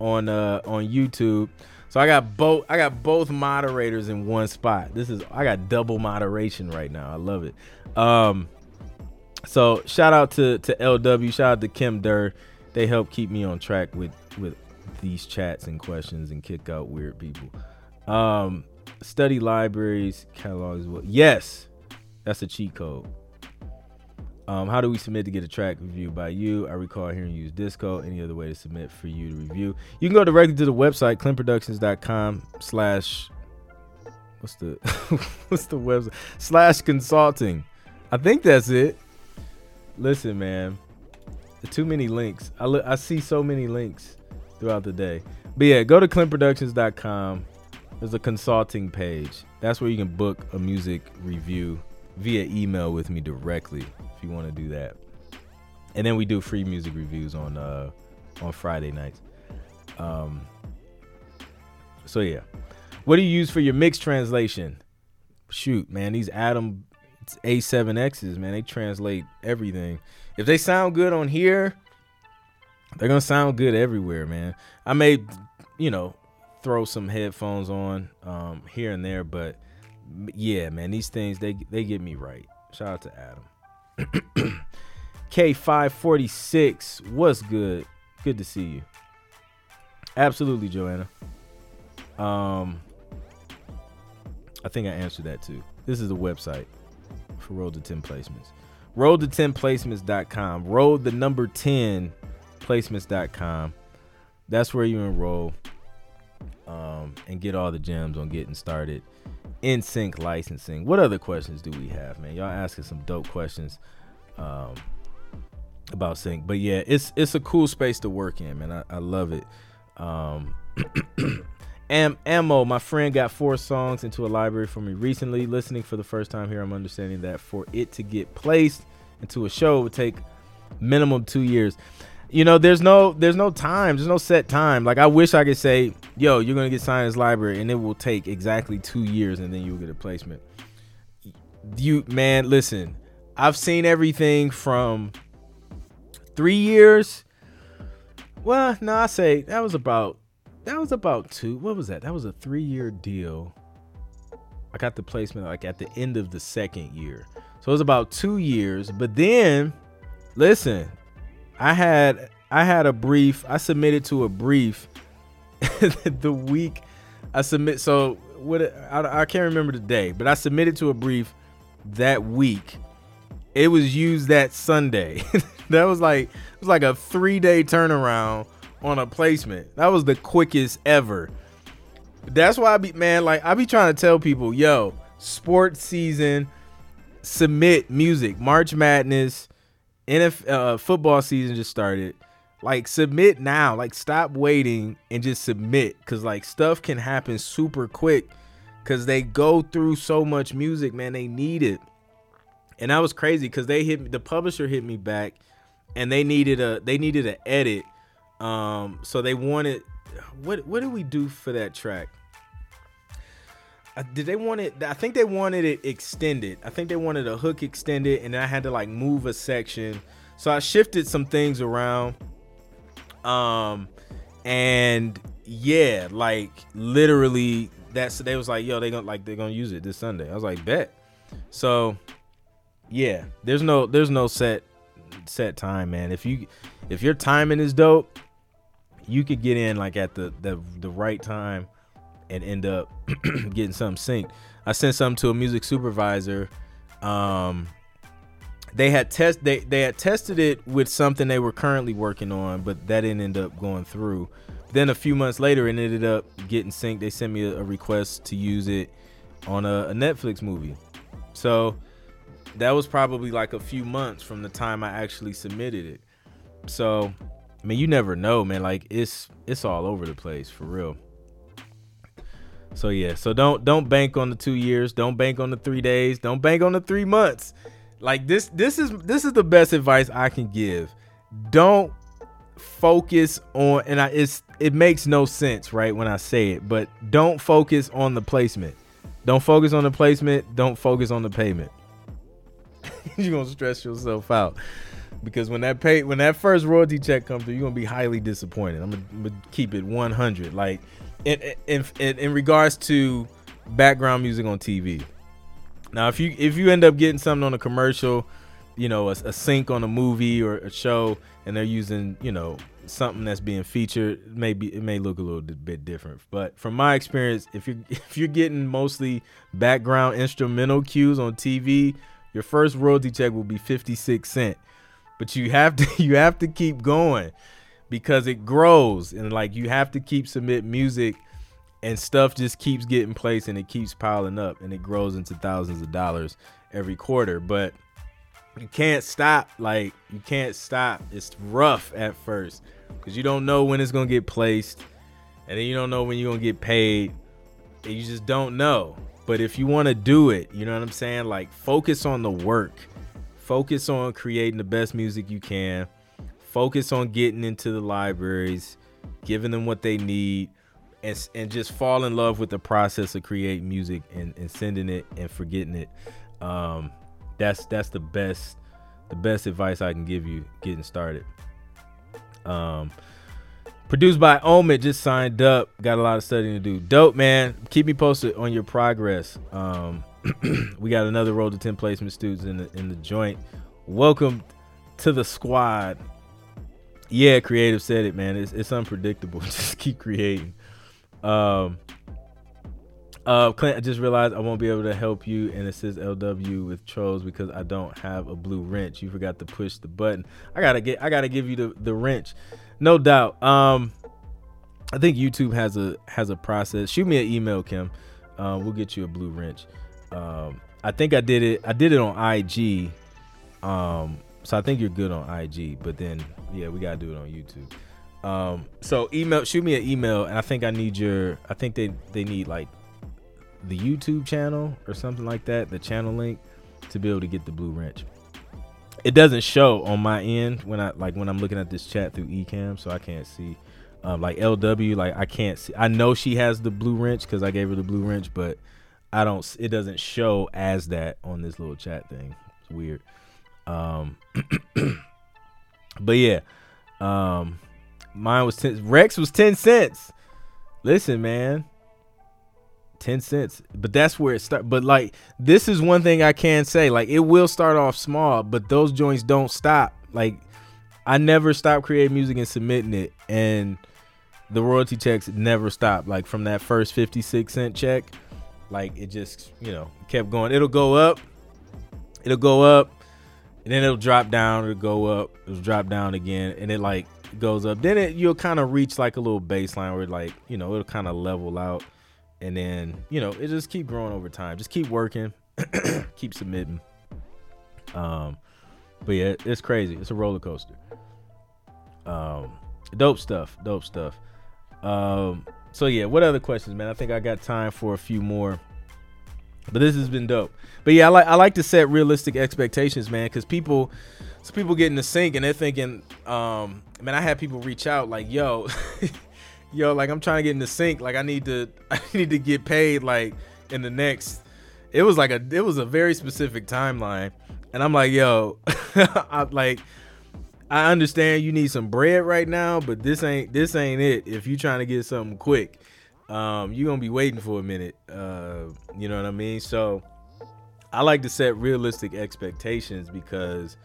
YouTube. So I got both moderators in one spot. I got double moderation right now. I love it. So shout out to LW, shout out to Kim Durr. They help keep me on track with these chats and questions and kick out weird people. Study libraries, catalogs. Yes, that's a cheat code. How do we submit to get a track reviewed by you? I recall hearing you use Disco. Any other way to submit for you to review? You can go directly to the website, ClintProductions.com/ what's the website? /consulting. I think that's it. Listen, man, too many links. I see so many links throughout the day. But yeah, go to ClintProductions.com. There's a consulting page. That's where you can book a music review via email with me directly if you want to do that. And then we do free music reviews on Friday nights. So yeah, what do you use for your mix translation? Shoot, man, these Atom A7Xs, man, they translate everything. If they sound good on here, they're gonna sound good everywhere, man. I may, you know, throw some headphones on here and there, but yeah, man, these things they get me right. Shout out to Adam. K546, what's good? Good to see you. Absolutely, Joanna. I think I answered that too. This is the website for Road to 10 Placements. Road to 10 placements.com. Road the number 10 placements.com. That's where you enroll. And get all the gems on getting started in sync licensing. What other questions do we have, man? Y'all asking some dope questions about sync. But yeah, it's a cool space to work in, man. I love it. Ammo, my friend, got 4 songs into a library for me recently. Listening for the first time here, I'm understanding that for it to get placed into a show would take minimum 2 years. You know, there's no time. There's no set time. Like, I wish I could say, yo, you're going to get signed as library and it will take exactly 2 years and then you'll get a placement. Man, listen, I've seen everything from 3 years. Well, no, I say that was about two. What was that? That was a 3-year deal. I got the placement like at the end of the second year. So it was about 2 years. But then listen, I had a brief. I submitted to a brief the week I submit. So what? I can't remember the day, but I submitted to a brief that week. It was used that Sunday. That was like a 3-day turnaround on a placement. That was the quickest ever. That's why I be trying to tell people, yo, sports season, submit music, March Madness. NFL football season just started. Like, submit now. Like, stop waiting and just submit, because like stuff can happen super quick because they go through so much music, man. They need it. And that was crazy because the publisher hit me back and they needed an edit. So they wanted, what did we do for that track? Did they want it? I think they wanted it extended. I think they wanted a hook extended, and I had to like move a section. So I shifted some things around. And yeah, like literally that's, they was like, yo, they're gonna use it this Sunday. I was like, bet. So yeah, there's no set time, man. If your timing is dope, you could get in like at the right time and end up getting something synced. I sent something to a music supervisor. They had tested it with something they were currently working on, but that didn't end up going through. Then a few months later, it ended up getting synced. They sent me a request to use it on a Netflix movie. So that was probably like a few months from the time I actually submitted it. So, I mean, you never know, man. Like, it's all over the place for real. So yeah, so don't bank on the 2 years, don't bank on the 3 days, don't bank on the 3 months. Like this is the best advice I can give. Don't focus on, and it makes no sense, right, when I say it, but don't focus on the placement. Don't focus on the placement, don't focus on the payment. You're gonna stress yourself out. Because when that first royalty check comes through, you're gonna be highly disappointed. I'm gonna keep it 100. Like in regards to background music on TV. Now, if you end up getting something on a commercial, you know, a sync on a movie or a show, and they're using, you know, something that's being featured, it may look a little bit different. But from my experience, if you're getting mostly background instrumental cues on TV, your first royalty check will be 56 cents. But you have to keep going because it grows, and like you have to keep submit music, and stuff just keeps getting placed and it keeps piling up and it grows into thousands of dollars every quarter. But you can't stop. Like you can't stop. It's rough at first because you don't know when it's gonna get placed, and then you don't know when you're gonna get paid, and you just don't know. But if you want to do it, you know what I'm saying? Like focus on the work. Focus on creating the best music you can. Focus on getting into the libraries, giving them what they need, and just fall in love with the process of creating music and sending it and forgetting it. That's the best advice I can give you getting started. Produced by Omid, just signed up. Got a lot of studying to do. Dope, man. Keep me posted on your progress. We got another Road to 10 Placement students in the joint. Welcome to the squad. Yeah, Creative said it, man. It's unpredictable. Just keep creating. Clint, I just realized I won't be able to help you and assist LW with trolls because I don't have a blue wrench. You forgot to push the button. I gotta give you the wrench, no doubt. I think YouTube has a process. Shoot me an email, Kim. We'll get you a blue wrench. I think I did it on IG. So I think you're good on IG, but then yeah, we gotta do it on YouTube. So shoot me an email, and I think they need like the YouTube channel or something like that, the channel link to be able to get the blue wrench. It doesn't show on my end when I'm looking at this chat through eCam, so I can't see. Like LW, like I can't see. I know she has the blue wrench because I gave her the blue wrench, but it doesn't show as that on this little chat thing. It's weird. But yeah, mine was Rex was 10 cents. Listen, man, 10 cents, but that's where it starts. But like, this is one thing I can say, like it will start off small, but those joints don't stop. Like I never stopped creating music and submitting it. And the royalty checks never stopped. Like from that first 56 cent check, like it just, you know, kept going. It'll go up, and then it'll drop down. It'll go up. It'll drop down again, and it like goes up. Then you'll kind of reach like a little baseline where like, you know, it'll kind of level out, and then, you know, it just keep growing over time. Just keep working, keep submitting. But yeah, it's crazy. It's a roller coaster. Dope stuff. So yeah, what other questions, man? I think I got time for a few more, but this has been dope. But yeah, I like to set realistic expectations, man, because people get in the sink and they're thinking, man, I had people reach out like, yo, like I'm trying to get in the sink, like I need to get paid like in the next. It was a very specific timeline, and I'm like, yo, I understand you need some bread right now, but this ain't it. If you're trying to get something quick, you're going to be waiting for a minute. You know what I mean? So I like to set realistic expectations, because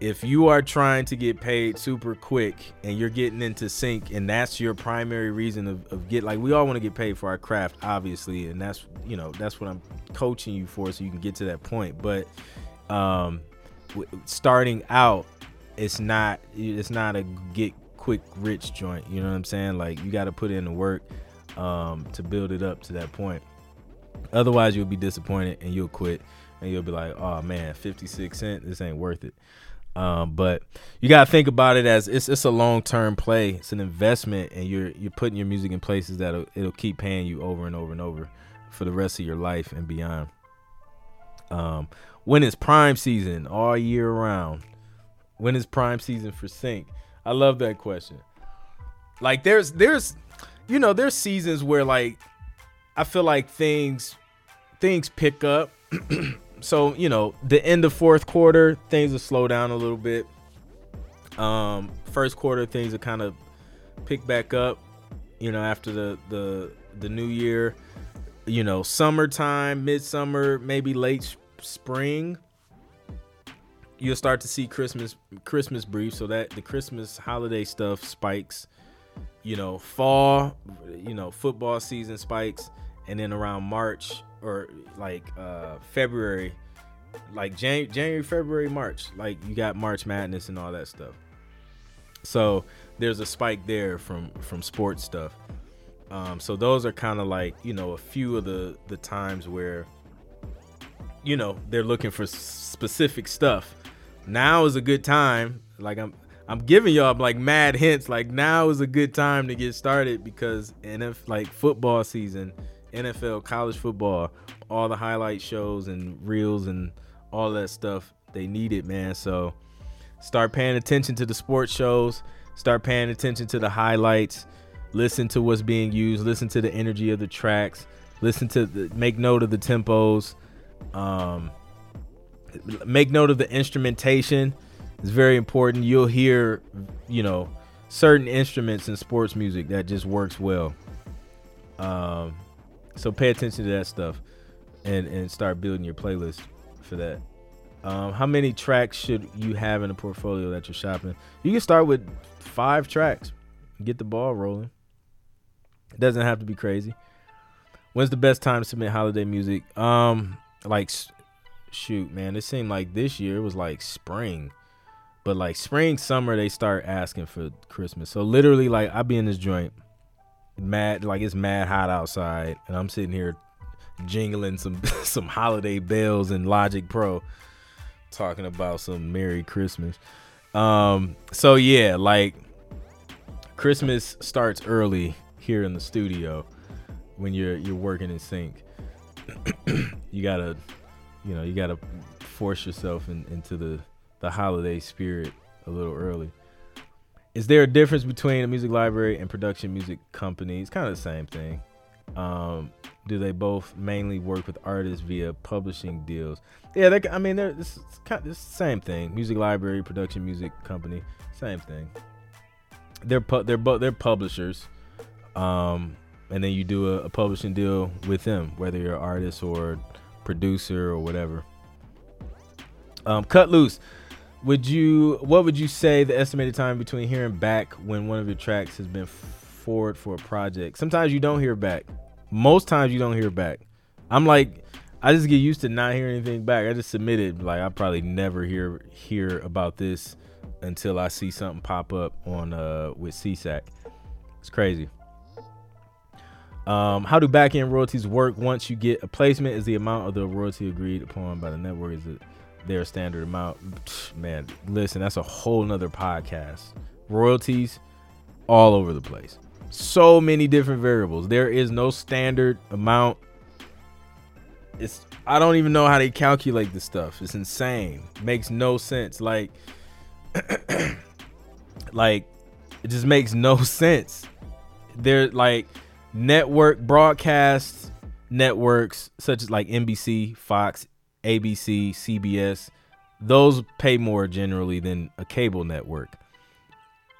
if you are trying to get paid super quick and you're getting into sync and that's your primary reason we all want to get paid for our craft, obviously. And that's, you know, that's what I'm coaching you for, so you can get to that point. But starting out, it's not a get quick rich joint, you know what I'm saying? Like you got to put in the work to build it up to that point. Otherwise you'll be disappointed and you'll quit, and you'll be like, oh man, 56 cents, this ain't worth it. But you got to think about it as it's a long-term play. It's an investment, and you're putting your music in places that it'll keep paying you over and over and over for the rest of your life and beyond. When is prime season all year round? When is prime season for sync? I love that question. Like there's you know, there's seasons where like I feel like things pick up. So, you know, the end of fourth quarter, things will slow down a little bit. First quarter, things will kind of pick back up, you know, after the new year. You know, summertime, midsummer, maybe late spring, you'll start to see Christmas brief. So that the Christmas holiday stuff spikes, you know, fall, you know, football season spikes. And then around March or like February, like January, February, March, like you got March Madness and all that stuff. So there's a spike there from sports stuff. So those are kind of like, you know, a few of the times where, you know, they're looking for specific stuff. Now is a good time. Like I'm giving y'all like mad hints. Like now is a good time to get started because like football season, NFL, college football, all the highlight shows and reels and all that stuff, they need it, man. So start paying attention to the sports shows. Start paying attention to the highlights. Listen to what's being used. Listen to the energy of the tracks. Make note of the tempos. Make note of the instrumentation. It's very important. You'll hear, you know, certain instruments in sports music that just works well. So pay attention to that stuff and start building your playlist for that. How many tracks should you have in a portfolio that you're shopping? You can start with 5 tracks. Get the ball rolling. It doesn't have to be crazy. When's the best time to submit holiday music? Like, shoot, man, it seemed like this year it was like spring, but like spring, summer, they start asking for Christmas. So literally, like, I be in this joint, mad, like it's mad hot outside, and I'm sitting here jingling some holiday bells in Logic Pro, talking about some Merry Christmas. So yeah, like Christmas starts early here in the studio. When you're working in sync, you gotta force yourself into the holiday spirit a little early. Is there a difference between a music library and production music company? It's kind of the same thing. Do they both mainly work with artists via publishing deals? Yeah, it's the same thing. Music library, production music company, same thing. They're publishers. And then you do a publishing deal with them, whether you're an artist or producer or whatever. Cut loose. What would you say the estimated time between hearing back when one of your tracks has been forward for a project? Sometimes you don't hear back. Most times you don't hear back. I'm like, I just get used to not hearing anything back. I just submitted. Like I probably never hear about this until I see something pop up on with CSAC. It's crazy. How do back-end royalties work once you get a placement? Is the amount of the royalty agreed upon by the network? Is it their standard amount? Man, listen, that's a whole nother podcast. Royalties all over the place. So many different variables. There is no standard amount. I don't even know how they calculate this stuff. It's insane. Makes no sense. Like it just makes no sense. They're like network broadcast networks such as like NBC, Fox, ABC, CBS, those pay more generally than a cable network.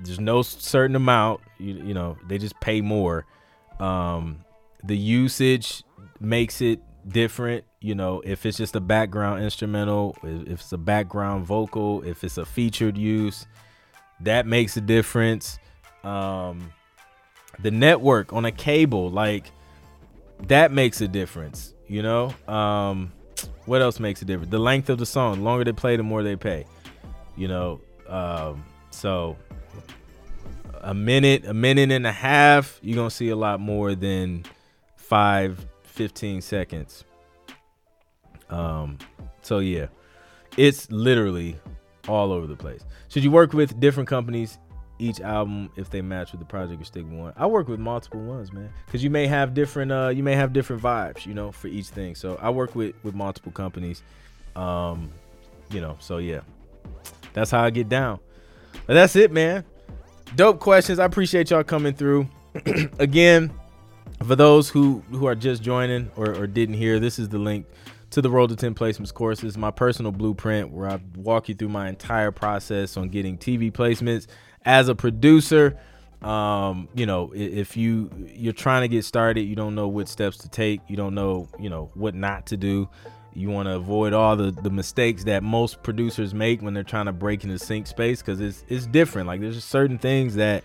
There's no certain amount, you know, they just pay more. The usage makes it different, you know, if it's just a background instrumental, if it's a background vocal, if it's a featured use, that makes a difference. The network on a cable, like that makes a difference, you know. What else makes a difference? The length of the song, the longer they play, the more they pay, you know. So a minute and a half, you're gonna see a lot more than 15 seconds. So yeah, it's literally all over the place. Should you work with different companies each album if they match with the project, or stick one? I work with multiple ones, man, because you may have different vibes, you know, for each thing. So I work with multiple companies, you know. So yeah, that's how I get down. But that's it, man. Dope questions. I appreciate y'all coming through. Again, for those who are just joining or didn't hear, this is the link to the Road to 10 Placements course. It's my personal blueprint where I walk you through my entire process on getting TV placements as a producer. You know, if you're trying to get started, you don't know what steps to take, you don't know, you know, what not to do. You want to avoid all the mistakes that most producers make when they're trying to break into sync space, because it's different. Like, there's just certain things that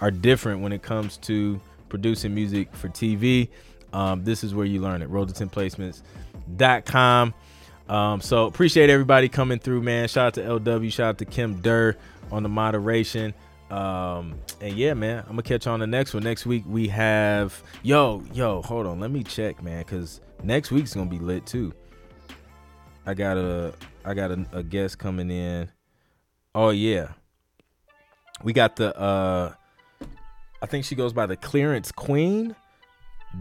are different when it comes to producing music for TV. This is where you learn it. Road to 10 Placements.com. So appreciate everybody coming through, man. Shout out to LW, shout out to Kim Durr on the moderation. And yeah, man, I'm gonna catch you on the next one. Next week we have hold on, let me check, man, because next week's gonna be lit too. I got a guest coming in. Oh yeah, we got the I think she goes by the Clearance Queen,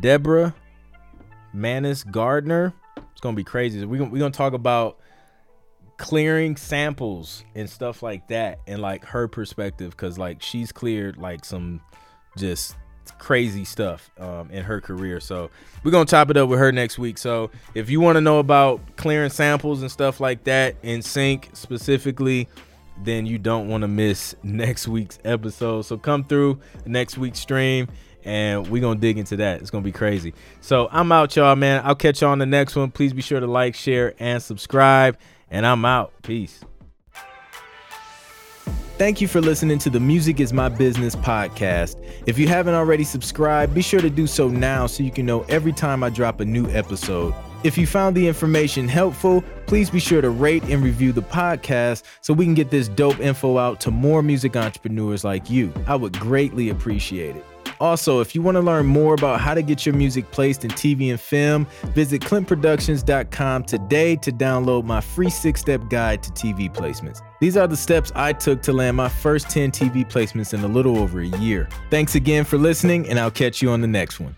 Deborah Manis Gardner. It's gonna be crazy. We're gonna talk about clearing samples and stuff like that, and like her perspective, because like she's cleared like some just crazy stuff in her career. So we're gonna top it up with her next week. So if you want to know about clearing samples and stuff like that in sync specifically, then you don't want to miss next week's episode. So come through next week's stream and we're gonna dig into that. It's gonna be crazy. So I'm out, y'all, man. I'll catch y'all on the next one. Please be sure to like, share, and subscribe. And I'm out. Peace. Thank you for listening to the Music Is My Business podcast. If you haven't already subscribed, be sure to do so now so you can know every time I drop a new episode. If you found the information helpful, please be sure to rate and review the podcast so we can get this dope info out to more music entrepreneurs like you. I would greatly appreciate it. Also, if you want to learn more about how to get your music placed in TV and film, visit ClintProductions.com today to download my free 6-step guide to TV placements. These are the steps I took to land my first 10 TV placements in a little over a year. Thanks again for listening, and I'll catch you on the next one.